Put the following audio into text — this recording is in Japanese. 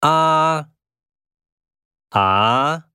ああ